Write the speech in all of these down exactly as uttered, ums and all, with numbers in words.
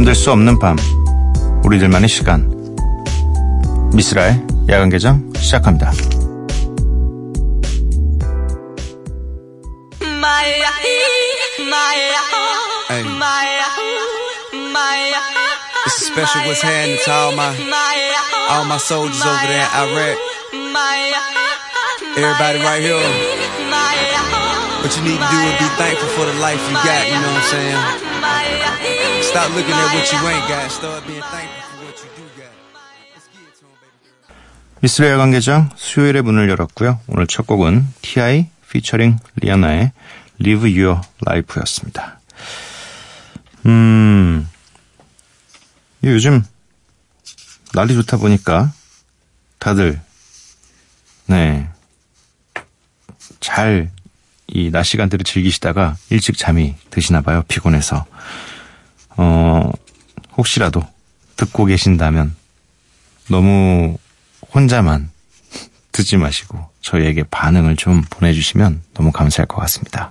잠들 수 없는 밤, 우리들만의 시간. 미스라의 야간 개장 시작합니다. Hey. It's a special what's happening to all my all my soldiers over there in Iraq. Everybody right here. What you need to do is be thankful for the life you got, you know what I'm saying? Stop looking at what you ain't got. Start being thankful for what you do got. 미스레 야간 개장 수요일에 문을 열었고요. 오늘 첫 곡은 티 아이 피처링 리아나의 Live Your Life였습니다. 음, 요즘 날이 좋다 보니까 다들, 네, 잘 이 낮 시간들을 즐기시다가 일찍 잠이 드시나 봐요. 피곤해서. 어, 혹시라도 듣고 계신다면 너무 혼자만 듣지 마시고 저희에게 반응을 좀 보내주시면 너무 감사할 것 같습니다.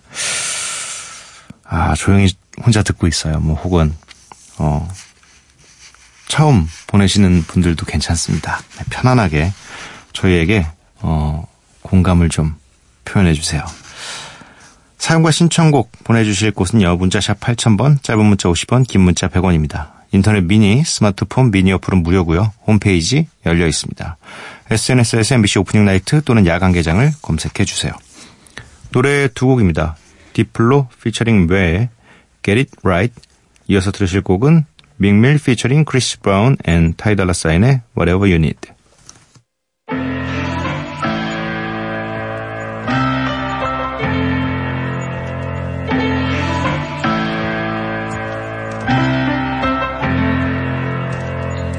아, 조용히 혼자 듣고 있어요. 뭐, 혹은, 어, 처음 보내시는 분들도 괜찮습니다. 편안하게 저희에게, 어, 공감을 좀 표현해주세요. 사연과 신청곡 보내주실 곳은요, 문자샵 팔천 번, 짧은 문자 오십 원, 긴 문자 백 원입니다. 인터넷 미니, 스마트폰, 미니 어플은 무료고요. 홈페이지 열려 있습니다. 에스엔에스에서 엠비씨 오프닝 나이트 또는 야간 개장을 검색해주세요. 노래 두 곡입니다. 디플로 피처링 외에 Get It Right, 이어서 들으실 곡은 믹밀 피처링 크리스 브라운 앤 타이 달라 사인의 Whatever You Need.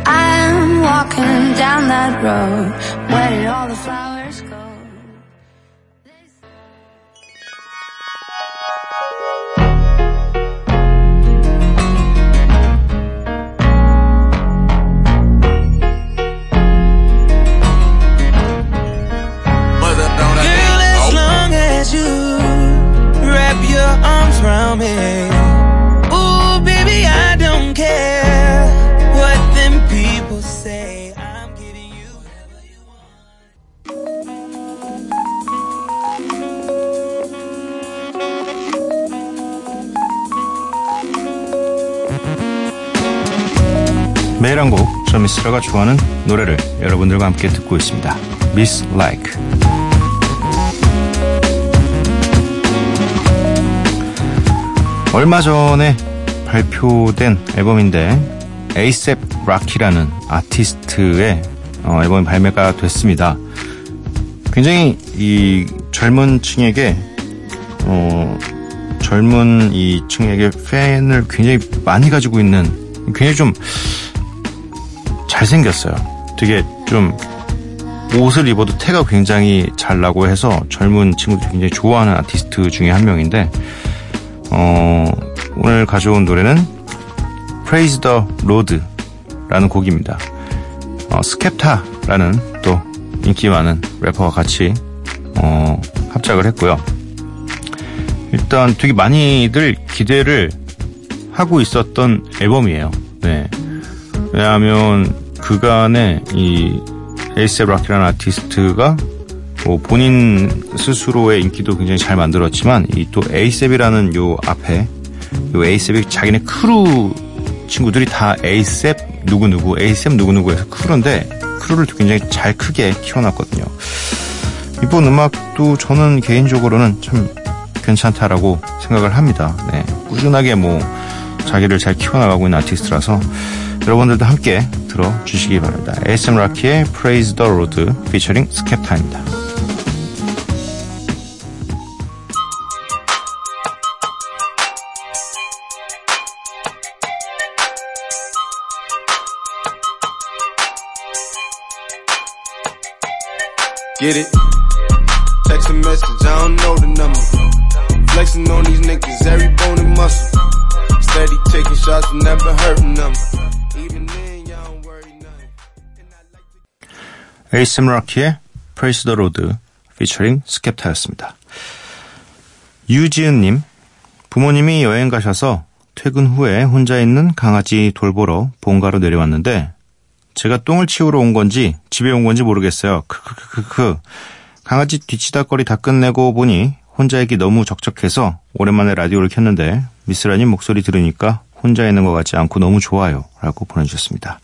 I'm walking down that road where did all the flowers go. Around me. Ooh, baby, I don't care what them people say. I'm giving you whatever you want. 매일 한 곡, 저 미스라가 좋아하는 노래를 여러분들과 함께 듣고 있습니다. Miss Like. 얼마 전에 발표된 앨범인데 에이셉 락키라는 아티스트의 어, 앨범이 발매가 됐습니다. 굉장히 이 젊은 층에게 어, 젊은 이 층에게 팬을 굉장히 많이 가지고 있는, 굉장히 좀 잘생겼어요. 되게 좀 옷을 입어도 태가 굉장히 잘 나고 해서 젊은 친구들이 굉장히 좋아하는 아티스트 중에 한 명인데, 어, 오늘 가져온 노래는 Praise the Lord라는 곡입니다. 어, 스캡타라는 또 인기 많은 래퍼와 같이 어, 합작을 했고요. 일단 되게 많이들 기대를 하고 있었던 앨범이에요. 네. 왜냐하면 그간에 이 에이셉 락키라는 아티스트가 뭐 본인 스스로의 인기도 굉장히 잘 만들었지만 이 또 에이셉이라는 요 앞에 요 에이셉이 자기네 크루 친구들이 다 에이셉 누구누구 에이셉 누구누구 해서 크루인데 크루를 굉장히 잘 크게 키워놨거든요. 이번 음악도 저는 개인적으로는 참 괜찮다라고 생각을 합니다. 네, 꾸준하게 뭐 자기를 잘 키워나가고 있는 아티스트라서 여러분들도 함께 들어주시기 바랍니다. 에이셉 락키의 Praise the Lord 피처링 스캡타입니다. Get it? Text a message, I don't know the number. Flexing on these niggas, every bone and muscle. Steady taking shots, never hurting them. Even then, y'all don't worry nothing. 에이셉 락키의 Praise the Lord featuring 스캡타였습니다. 유지은님, 부모님이 여행 가셔서 퇴근 후에 혼자 있는 강아지 돌보러 본가로 내려왔는데 제가 똥을 치우러 온 건지 집에 온 건지 모르겠어요. 크크크크크. 강아지 뒤치다거리 다 끝내고 보니 혼자 있기 너무 적적해서 오랜만에 라디오를 켰는데 미스라님 목소리 들으니까 혼자 있는 것 같지 않고 너무 좋아요. 라고 보내주셨습니다.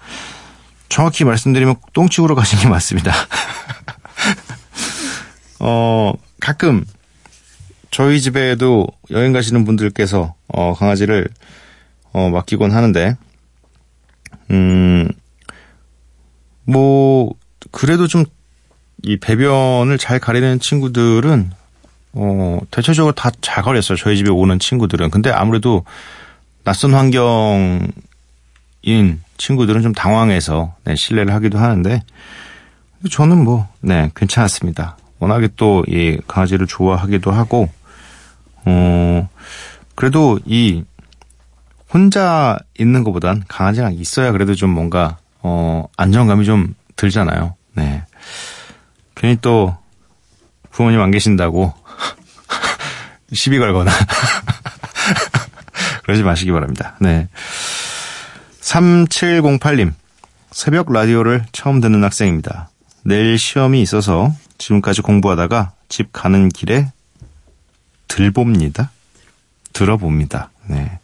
정확히 말씀드리면 똥 치우러 가신 게 맞습니다. 어, 가끔 저희 집에도 여행 가시는 분들께서 어, 강아지를 어, 맡기곤 하는데 음, 뭐 그래도 좀 이 배변을 잘 가리는 친구들은 어, 대체적으로 다 잘 가렸어요. 저희 집에 오는 친구들은. 근데 아무래도 낯선 환경인 친구들은 좀 당황해서 네, 실례를 하기도 하는데 저는 뭐 네, 괜찮았습니다. 워낙에 또 이 강아지를 좋아하기도 하고 어, 그래도 이 혼자 있는 것보단 강아지랑 있어야 그래도 좀 뭔가 어, 안정감이 좀 들잖아요. 네. 괜히 또 부모님 안 계신다고 시비 걸거나 그러지 마시기 바랍니다. 네. 삼칠공팔 님. 새벽 라디오를 처음 듣는 학생입니다. 내일 시험이 있어서 지금까지 공부하다가 집 가는 길에 들봅니다. 들어봅니다. 네.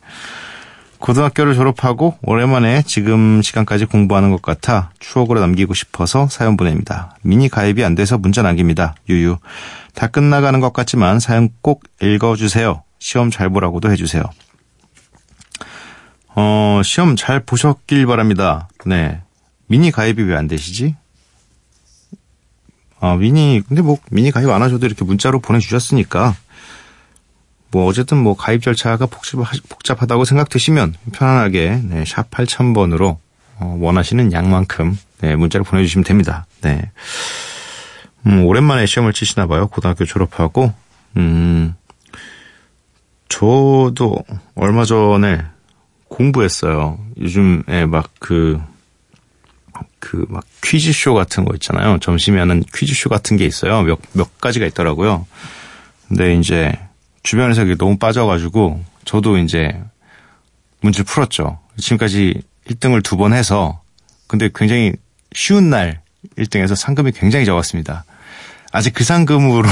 고등학교를 졸업하고 오랜만에 지금 시간까지 공부하는 것 같아 추억으로 남기고 싶어서 사연 보냅니다. 미니 가입이 안 돼서 문자 남깁니다. 유유. 다 끝나가는 것 같지만 사연 꼭 읽어주세요. 시험 잘 보라고도 해주세요. 어, 시험 잘 보셨길 바랍니다. 네. 미니 가입이 왜 안 되시지? 아, 미니, 근데 뭐, 미니 가입 안 하셔도 이렇게 문자로 보내주셨으니까, 뭐, 어쨌든 뭐, 가입 절차가 복잡하다고 생각되시면, 편안하게, 네, 샵 팔천 번으로, 어, 원하시는 양만큼, 네, 문자를 보내주시면 됩니다. 네. 음, 오랜만에 시험을 치시나봐요. 고등학교 졸업하고, 음, 저도 얼마 전에, 공부했어요. 요즘에 막 그, 그 막 퀴즈쇼 같은 거 있잖아요. 점심에 하는 퀴즈쇼 같은 게 있어요. 몇, 몇 가지가 있더라고요. 근데 이제 주변에서 너무 빠져가지고 저도 이제 문제를 풀었죠. 지금까지 일 등을 두 번 해서 근데 굉장히 쉬운 날 일 등에서 상금이 굉장히 적었습니다. 아직 그 상금으로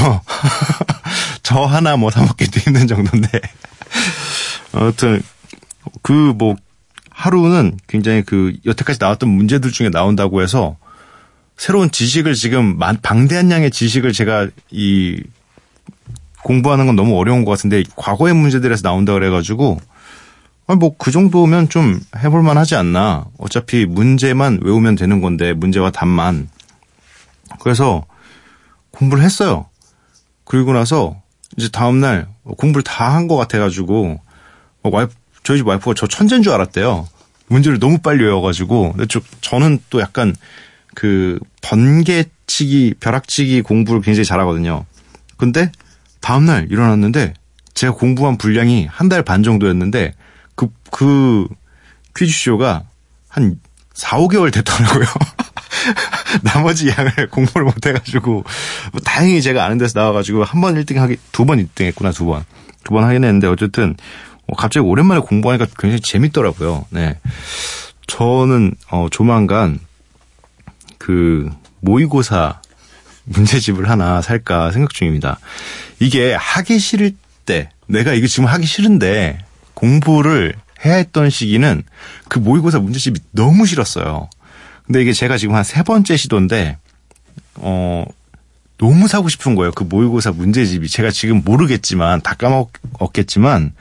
저 하나 뭐 사먹기도 힘든 정도인데 아무튼 그, 뭐, 하루는 굉장히 그, 여태까지 나왔던 문제들 중에 나온다고 해서, 새로운 지식을 지금, 방대한 양의 지식을 제가, 이, 공부하는 건 너무 어려운 것 같은데, 과거의 문제들에서 나온다 그래가지고, 아니, 뭐, 그 정도면 좀 해볼만 하지 않나. 어차피 문제만 외우면 되는 건데, 문제와 답만. 그래서, 공부를 했어요. 그리고 나서, 이제 다음날, 공부를 다 한 것 같아가지고, 와이프, 저희 집 와이프가 저 천재인 줄 알았대요. 문제를 너무 빨리 외워가지고. 근데 저, 저는 또 약간 그 번개치기, 벼락치기 공부를 굉장히 잘하거든요. 근데 다음날 일어났는데 제가 공부한 분량이 한 달 반 정도였는데 그, 그 퀴즈쇼가 한 사오 개월 됐더라고요. 나머지 양을 공부를 못해가지고. 뭐 다행히 제가 아는 데서 나와가지고 한 번 일 등 하기, 두 번 일 등 했구나, 두 번. 두 번 하긴 했는데 어쨌든 갑자기 오랜만에 공부하니까 굉장히 재밌더라고요. 네. 저는, 어, 조만간, 그, 모의고사 문제집을 하나 살까 생각 중입니다. 이게 하기 싫을 때, 내가 이거 지금 하기 싫은데, 공부를 해야 했던 시기는 그 모의고사 문제집이 너무 싫었어요. 근데 이게 제가 지금 한 세 번째 시도인데, 어, 너무 사고 싶은 거예요. 그 모의고사 문제집이. 제가 지금 모르겠지만, 다 까먹었겠지만,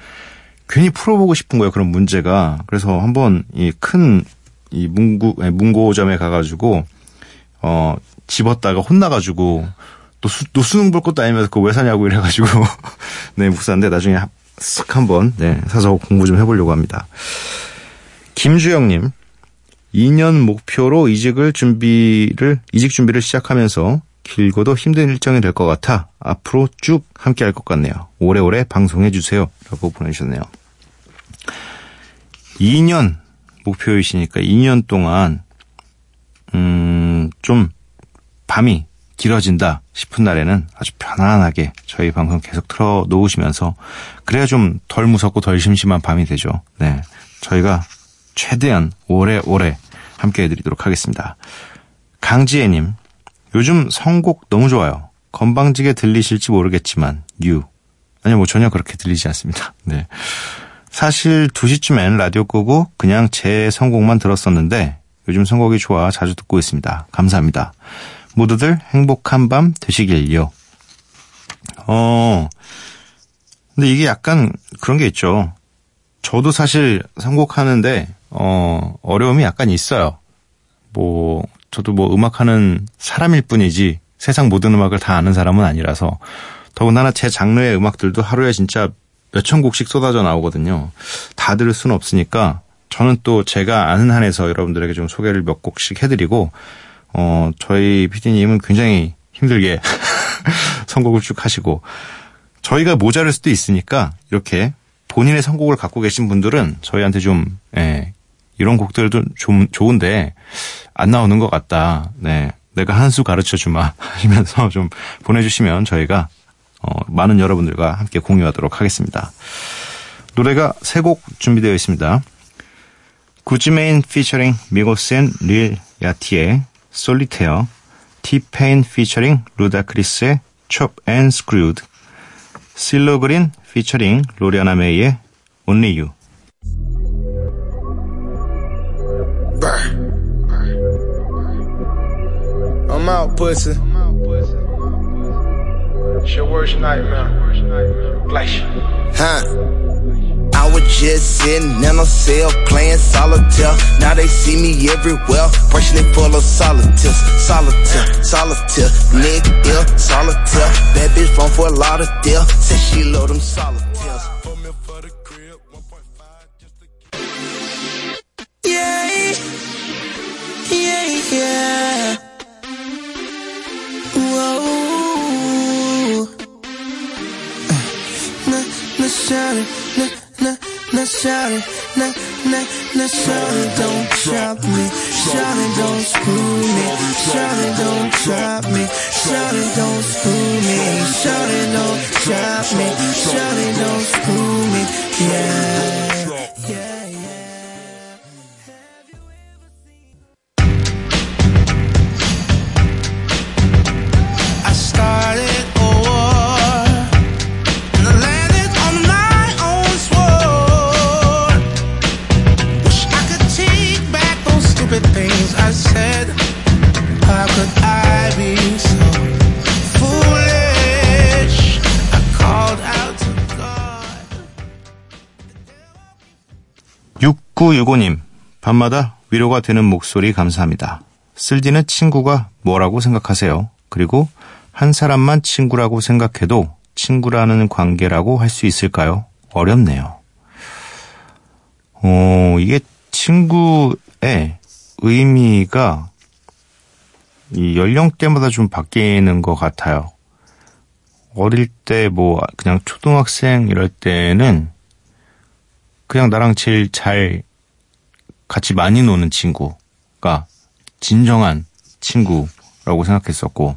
괜히 풀어보고 싶은 거예요. 그런 문제가. 그래서 한번 이 큰 이 문구 문고점에 가가지고 어 집었다가 혼나가지고 또 수, 또 수능 볼 것도 아니면서 그거 왜 사냐고 이래가지고 네 묵살인데 나중에 쓱 한번 네 사서 공부 좀 해보려고 합니다. 김주영님, 이 년 목표로 이직을 준비를 이직 준비를 시작하면서. 길고도 힘든 일정이 될 것 같아 앞으로 쭉 함께 할 것 같네요. 오래오래 방송해 주세요. 라고 보내주셨네요. 이 년 목표이시니까 이 년 동안 음, 좀 밤이 길어진다 싶은 날에는 아주 편안하게 저희 방송 계속 틀어놓으시면서 그래야 좀 덜 무섭고 덜 심심한 밤이 되죠. 네, 저희가 최대한 오래오래 함께해드리도록 하겠습니다. 강지혜님, 요즘 선곡 너무 좋아요. 건방지게 들리실지 모르겠지만 유. 아니요, 뭐 전혀 그렇게 들리지 않습니다. 네, 사실 두 시쯤엔 라디오 끄고 그냥 제 선곡만 들었었는데 요즘 선곡이 좋아 자주 듣고 있습니다. 감사합니다. 모두들 행복한 밤 되시길요. 어, 근데 이게 약간 그런 게 있죠. 저도 사실 선곡하는데 어, 어려움이 약간 있어요. 뭐 저도 뭐 음악하는 사람일 뿐이지 세상 모든 음악을 다 아는 사람은 아니라서 더군다나 제 장르의 음악들도 하루에 진짜 몇천 곡씩 쏟아져 나오거든요. 다 들을 수는 없으니까 저는 또 제가 아는 한에서 여러분들에게 좀 소개를 몇 곡씩 해드리고 어 저희 피디님은 굉장히 힘들게 선곡을 쭉 하시고 저희가 모자랄 수도 있으니까 이렇게 본인의 선곡을 갖고 계신 분들은 저희한테 좀 예, 이런 곡들도 좀 좋은데 안 나오는 것 같다. 네, 내가 한 수 가르쳐주마 하시면서 좀 보내주시면 저희가 어, 많은 여러분들과 함께 공유하도록 하겠습니다. 노래가 세 곡 준비되어 있습니다. 구즈메인 피처링 미고스 앤 릴 야티의 솔리테어, T-Pain 피처링 루다크리스의 Chop and Screwed, 실버 그린 피처링 로리아나 메이의 Only You. I'm out, pussy. It's your worst nightmare. Flash. Huh? I was just sitting in a cell playing solitaire. Now they see me everywhere, brushing it full of solitaires. Solitaire, solitaire, nigga, ill, solitaire. Bad bitch from Fort Lauderdale, said she love them solitaires. Put me for the crib, one point five just to get. Yeah, yeah, yeah. Whoa. Uh, nah, nah, shawty, nah. Nah, nah, shout it, nah, nah, nah, shout it, don't drop me, shout it, don't screw me, shout it, don't drop me, shout it, don't screw me, shout it, don't drop me, shout it, don't screw me, yeah, yeah, yeah. I started a war. How could I be so foolish? I called out to God. 육구육오님, 밤마다 위로가 되는 목소리 감사합니다. 쓸디는 친구가 뭐라고 생각하세요? 그리고 한 사람만 친구라고 생각해도 친구라는 관계라고 할 수 있을까요? 어렵네요. 어, 이게 친구의 의미가 이 연령대마다 좀 바뀌는 것 같아요. 어릴 때 뭐 그냥 초등학생 이럴 때는 그냥 나랑 제일 잘 같이 많이 노는 친구가 진정한 친구라고 생각했었고,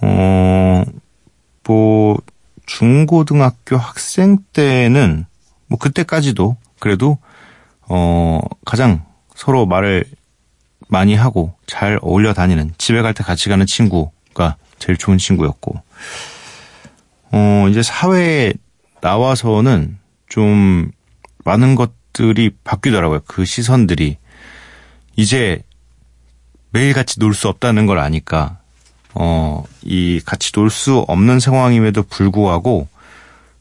어, 뭐 중고등학교 학생 때는 뭐 그때까지도 그래도 어 가장 서로 말을 많이 하고 잘 어울려 다니는, 집에 갈 때 같이 가는 친구가 제일 좋은 친구였고, 어, 이제 사회에 나와서는 좀 많은 것들이 바뀌더라고요. 그 시선들이. 이제 매일 같이 놀 수 없다는 걸 아니까, 어, 이 같이 놀 수 없는 상황임에도 불구하고,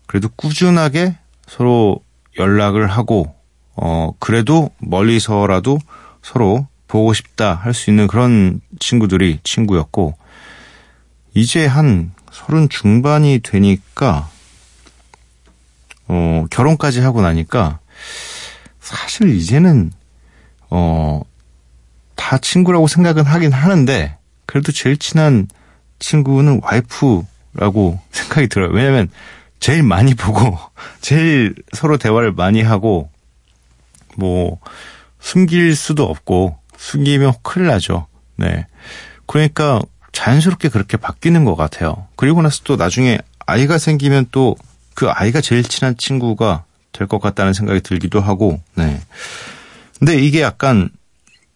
그래도 꾸준하게 서로 연락을 하고, 어, 그래도 멀리서라도 서로 보고 싶다 할 수 있는 그런 친구들이 친구였고, 이제 한 서른 중반이 되니까 어, 결혼까지 하고 나니까 사실 이제는 어, 다 친구라고 생각은 하긴 하는데 그래도 제일 친한 친구는 와이프라고 생각이 들어요. 왜냐면 제일 많이 보고 제일 서로 대화를 많이 하고 뭐 숨길 수도 없고 숨기면 큰일 나죠. 네. 그러니까 자연스럽게 그렇게 바뀌는 것 같아요. 그리고 나서 또 나중에 아이가 생기면 또 그 아이가 제일 친한 친구가 될 것 같다는 생각이 들기도 하고, 네. 근데 이게 약간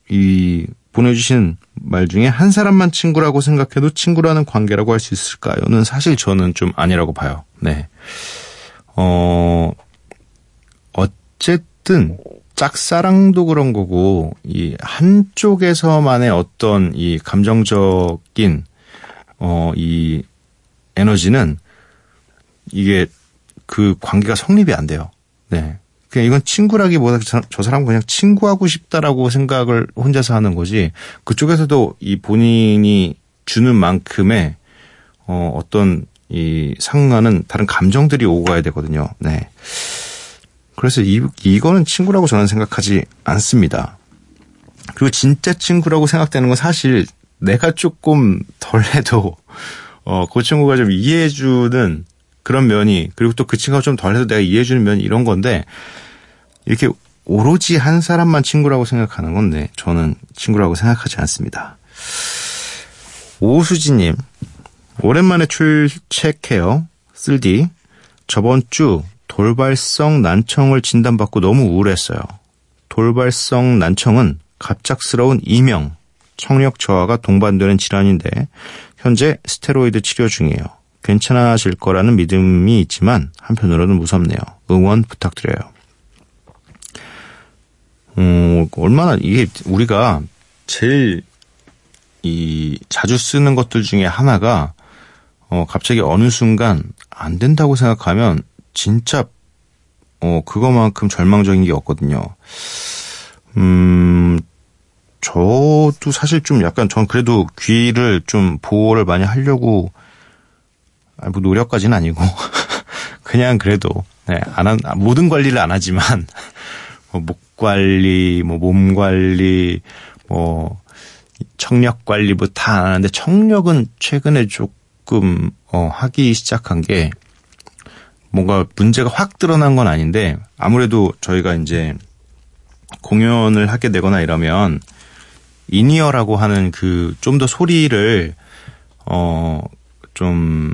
이 보내주신 말 중에 한 사람만 친구라고 생각해도 친구라는 관계라고 할 수 있을까요?는 사실 저는 좀 아니라고 봐요. 네. 어, 어쨌든 짝사랑도 그런 거고 이 한쪽에서만의 어떤 이 감정적인 어, 이 에너지는 이게 그 관계가 성립이 안 돼요. 네. 그냥 이건 친구라기보다 저 사람 그냥 친구하고 싶다라고 생각을 혼자서 하는 거지 그쪽에서도 이 본인이 주는 만큼의 어, 어떤 이 상응하는 다른 감정들이 오고 가야 되거든요. 네. 그래서 이, 이거는 친구라고 저는 생각하지 않습니다. 그리고 진짜 친구라고 생각되는 건 사실 내가 조금 덜 해도 어, 그 친구가 좀 이해해주는 그런 면이 그리고 또 그 친구가 좀 덜 해도 내가 이해해주는 면이 이런 건데 이렇게 오로지 한 사람만 친구라고 생각하는 건데 저는 친구라고 생각하지 않습니다. 오수지님 오랜만에 출첵해요. 쓸디 저번 주 돌발성 난청을 진단받고 너무 우울했어요. 돌발성 난청은 갑작스러운 이명, 청력 저하가 동반되는 질환인데 현재 스테로이드 치료 중이에요. 괜찮아질 거라는 믿음이 있지만 한편으로는 무섭네요. 응원 부탁드려요. 음, 얼마나 이게 우리가 제일 이 자주 쓰는 것들 중에 하나가 어, 갑자기 어느 순간 안 된다고 생각하면 진짜 어 그거만큼 절망적인 게 없거든요. 음 저도 사실 좀 약간 전 그래도 귀를 좀 보호를 많이 하려고 아니 뭐 노력까지는 아니고 그냥 그래도 네, 안 한, 모든 관리를 안 하지만 뭐 목 관리, 뭐 몸 관리, 뭐 청력 관리 뭐 다 안 하는데 청력은 최근에 조금 어 하기 시작한 게. 뭔가 문제가 확 드러난 건 아닌데 아무래도 저희가 이제 공연을 하게 되거나 이러면 인이어라고 하는 그 좀 더 소리를 어 좀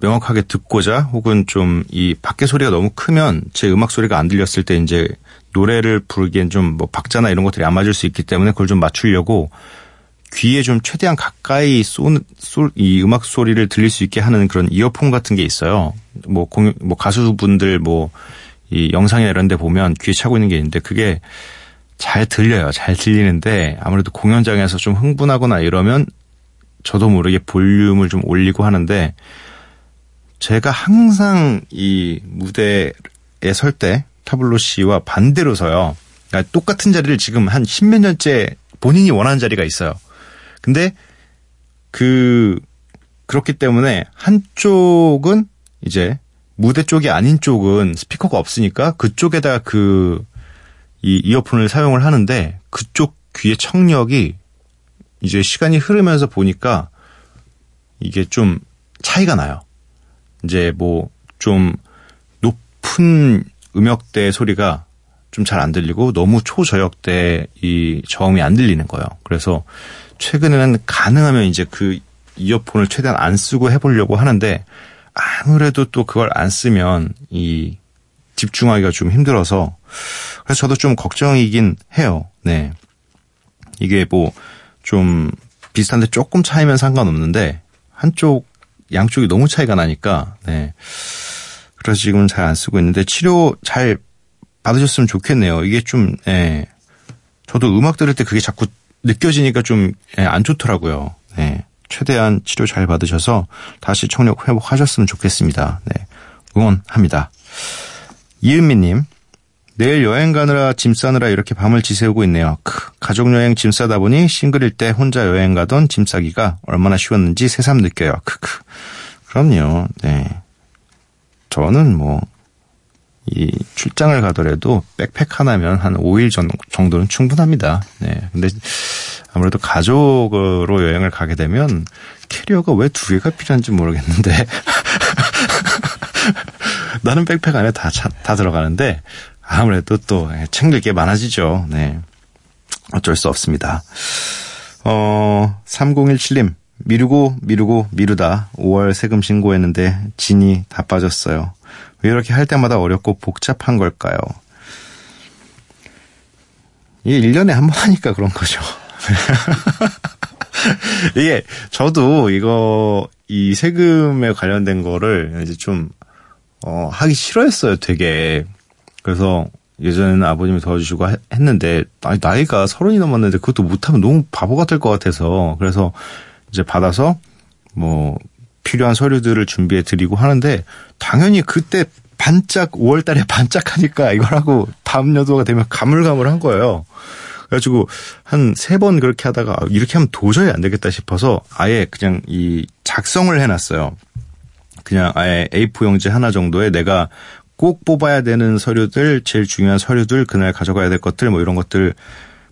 명확하게 듣고자 혹은 좀 이 밖에 소리가 너무 크면 제 음악 소리가 안 들렸을 때 이제 노래를 부르기엔 좀 뭐 박자나 이런 것들이 안 맞을 수 있기 때문에 그걸 좀 맞추려고 귀에 좀 최대한 가까이 쏘는 이 음악 소리를 들릴 수 있게 하는 그런 이어폰 같은 게 있어요. 뭐 공연, 뭐 가수분들 뭐 이 영상이나 이런 데 보면 귀에 차고 있는 게 있는데 그게 잘 들려요. 잘 들리는데 아무래도 공연장에서 좀 흥분하거나 이러면 저도 모르게 볼륨을 좀 올리고 하는데 제가 항상 이 무대에 설 때 타블로 씨와 반대로 서요. 그러니까 똑같은 자리를 지금 한 십몇 년째 본인이 원하는 자리가 있어요. 근데 그 그렇기 때문에 한쪽은 이제 무대 쪽이 아닌 쪽은 스피커가 없으니까 그쪽에다가 그 이 이어폰을 사용을 하는데 그쪽 귀의 청력이 이제 시간이 흐르면서 보니까 이게 좀 차이가 나요. 이제 뭐 좀 높은 음역대의 소리가 좀 잘 안 들리고 너무 초저역대 이 저음이 안 들리는 거예요. 그래서 최근에는 가능하면 이제 그 이어폰을 최대한 안 쓰고 해보려고 하는데 아무래도 또 그걸 안 쓰면 이 집중하기가 좀 힘들어서 그래서 저도 좀 걱정이긴 해요. 네. 이게 뭐 좀 비슷한데 조금 차이면 상관없는데 한쪽 양쪽이 너무 차이가 나니까 네. 그래서 지금은 잘 안 쓰고 있는데 치료 잘 받으셨으면 좋겠네요. 이게 좀, 예. 저도 음악 들을 때 그게 자꾸 느껴지니까 좀, 예, 안 좋더라고요. 예. 최대한 치료 잘 받으셔서 다시 청력 회복하셨으면 좋겠습니다. 네. 응원합니다. 이은미님, 내일 여행 가느라 짐 싸느라 이렇게 밤을 지새우고 있네요. 크, 가족여행 짐 싸다 보니 싱글일 때 혼자 여행 가던 짐 싸기가 얼마나 쉬웠는지 새삼 느껴요. 크크. 그럼요. 네. 저는 뭐, 이 출장을 가더라도 백팩 하나면 한 오 일 정도는 충분합니다. 네. 근데 아무래도 가족으로 여행을 가게 되면 캐리어가 왜 두 개가 필요한지 모르겠는데. 나는 백팩 안에 다, 다 들어가는데 아무래도 또 챙길 게 많아지죠. 네. 어쩔 수 없습니다. 어, 삼공일칠 님, 미루고 미루고 미루다 오월 세금 신고했는데 진이 다 빠졌어요. 왜 이렇게 할 때마다 어렵고 복잡한 걸까요? 이게 일 년에 한 번 하니까 그런 거죠. 이게 저도 이거 이 세금에 관련된 거를 이제 좀 어, 하기 싫어했어요, 되게. 그래서 예전에는 아버님이 도와주시고 했는데 나이가 서른이 넘었는데 그것도 못하면 너무 바보 같을 것 같아서 그래서 이제 받아서 뭐 필요한 서류들을 준비해 드리고 하는데 당연히 그때 반짝 오월달에 반짝하니까 이거라고 다음 연도가 되면 가물가물한 거예요. 그래가지고 한 세 번 그렇게 하다가 이렇게 하면 도저히 안 되겠다 싶어서 아예 그냥 이 작성을 해놨어요. 그냥 아예 에이포 용지 하나 정도에 내가 꼭 뽑아야 되는 서류들, 제일 중요한 서류들, 그날 가져가야 될 것들, 뭐 이런 것들,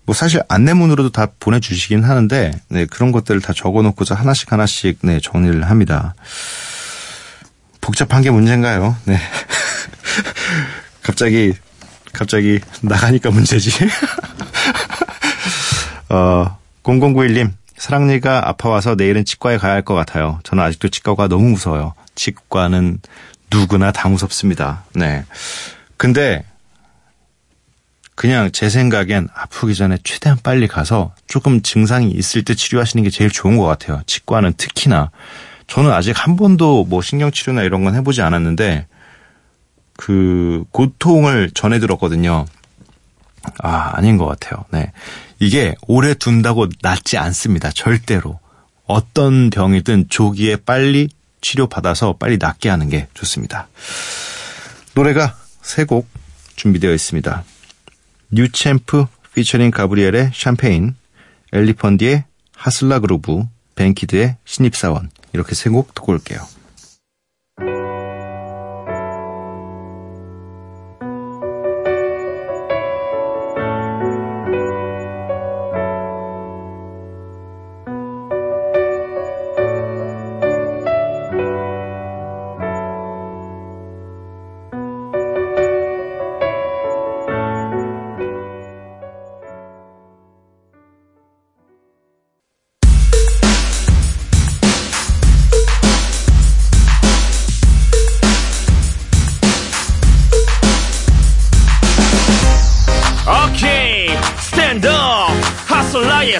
뭐 사실 안내문으로도 다 보내주시긴 하는데, 네, 그런 것들을 다 적어놓고서 하나씩 하나씩, 네, 정리를 합니다. 복잡한 게 문제인가요? 네. 갑자기, 갑자기 나가니까 문제지. 어, 공공구일 님, 사랑니가 아파와서 내일은 치과에 가야 할 것 같아요. 저는 아직도 치과가 너무 무서워요. 치과는 누구나 다 무섭습니다. 네. 근데 그냥 제 생각엔 아프기 전에 최대한 빨리 가서 조금 증상이 있을 때 치료하시는 게 제일 좋은 것 같아요. 치과는 특히나. 저는 아직 한 번도 뭐 신경치료나 이런 건 해보지 않았는데 그 고통을 전해 들었거든요. 아, 아닌 것 같아요. 네. 이게 오래 둔다고 낫지 않습니다. 절대로. 어떤 병이든 조기에 빨리 치료받아서 빨리 낫게 하는 게 좋습니다. 노래가 세 곡 준비되어 있습니다. 뉴챔프 피처링 가브리엘의 샴페인, 엘리펀디의 하슬라 그루브, 벤키드의 신입사원, 이렇게 세 곡 듣고 올게요.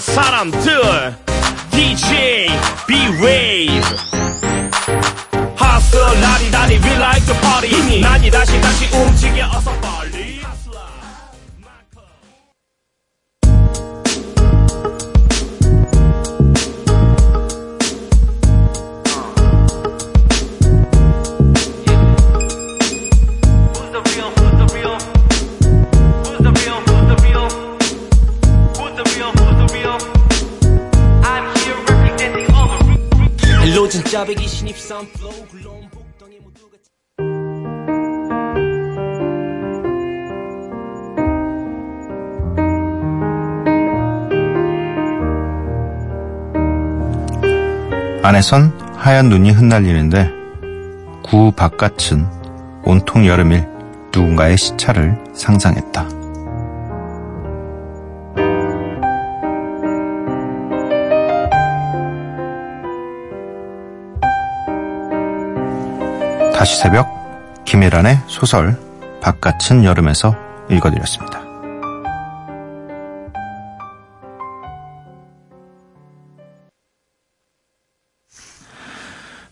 사람들 디제이 B-Wave 하슬 라디다디 We like to party 난이 다시 다시 움직여 어서 빨리 하슬라 Who's the real Who's the real Who's the real Who's the real 안에선 하얀 눈이 흩날리는데 구 바깥은 온통 여름일 누군가의 시차를 상상했다. 다시 새벽, 김일환의 소설 바깥은 여름에서 읽어드렸습니다.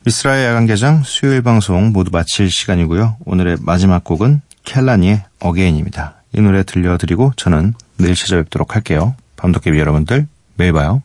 미쓰라의 야간개장 수요일 방송 모두 마칠 시간이고요. 오늘의 마지막 곡은 켈라니의 어게인입니다. 이 노래 들려드리고 저는 내일 찾아뵙도록 할게요. 밤도깨비 여러분들, 매일 봐요.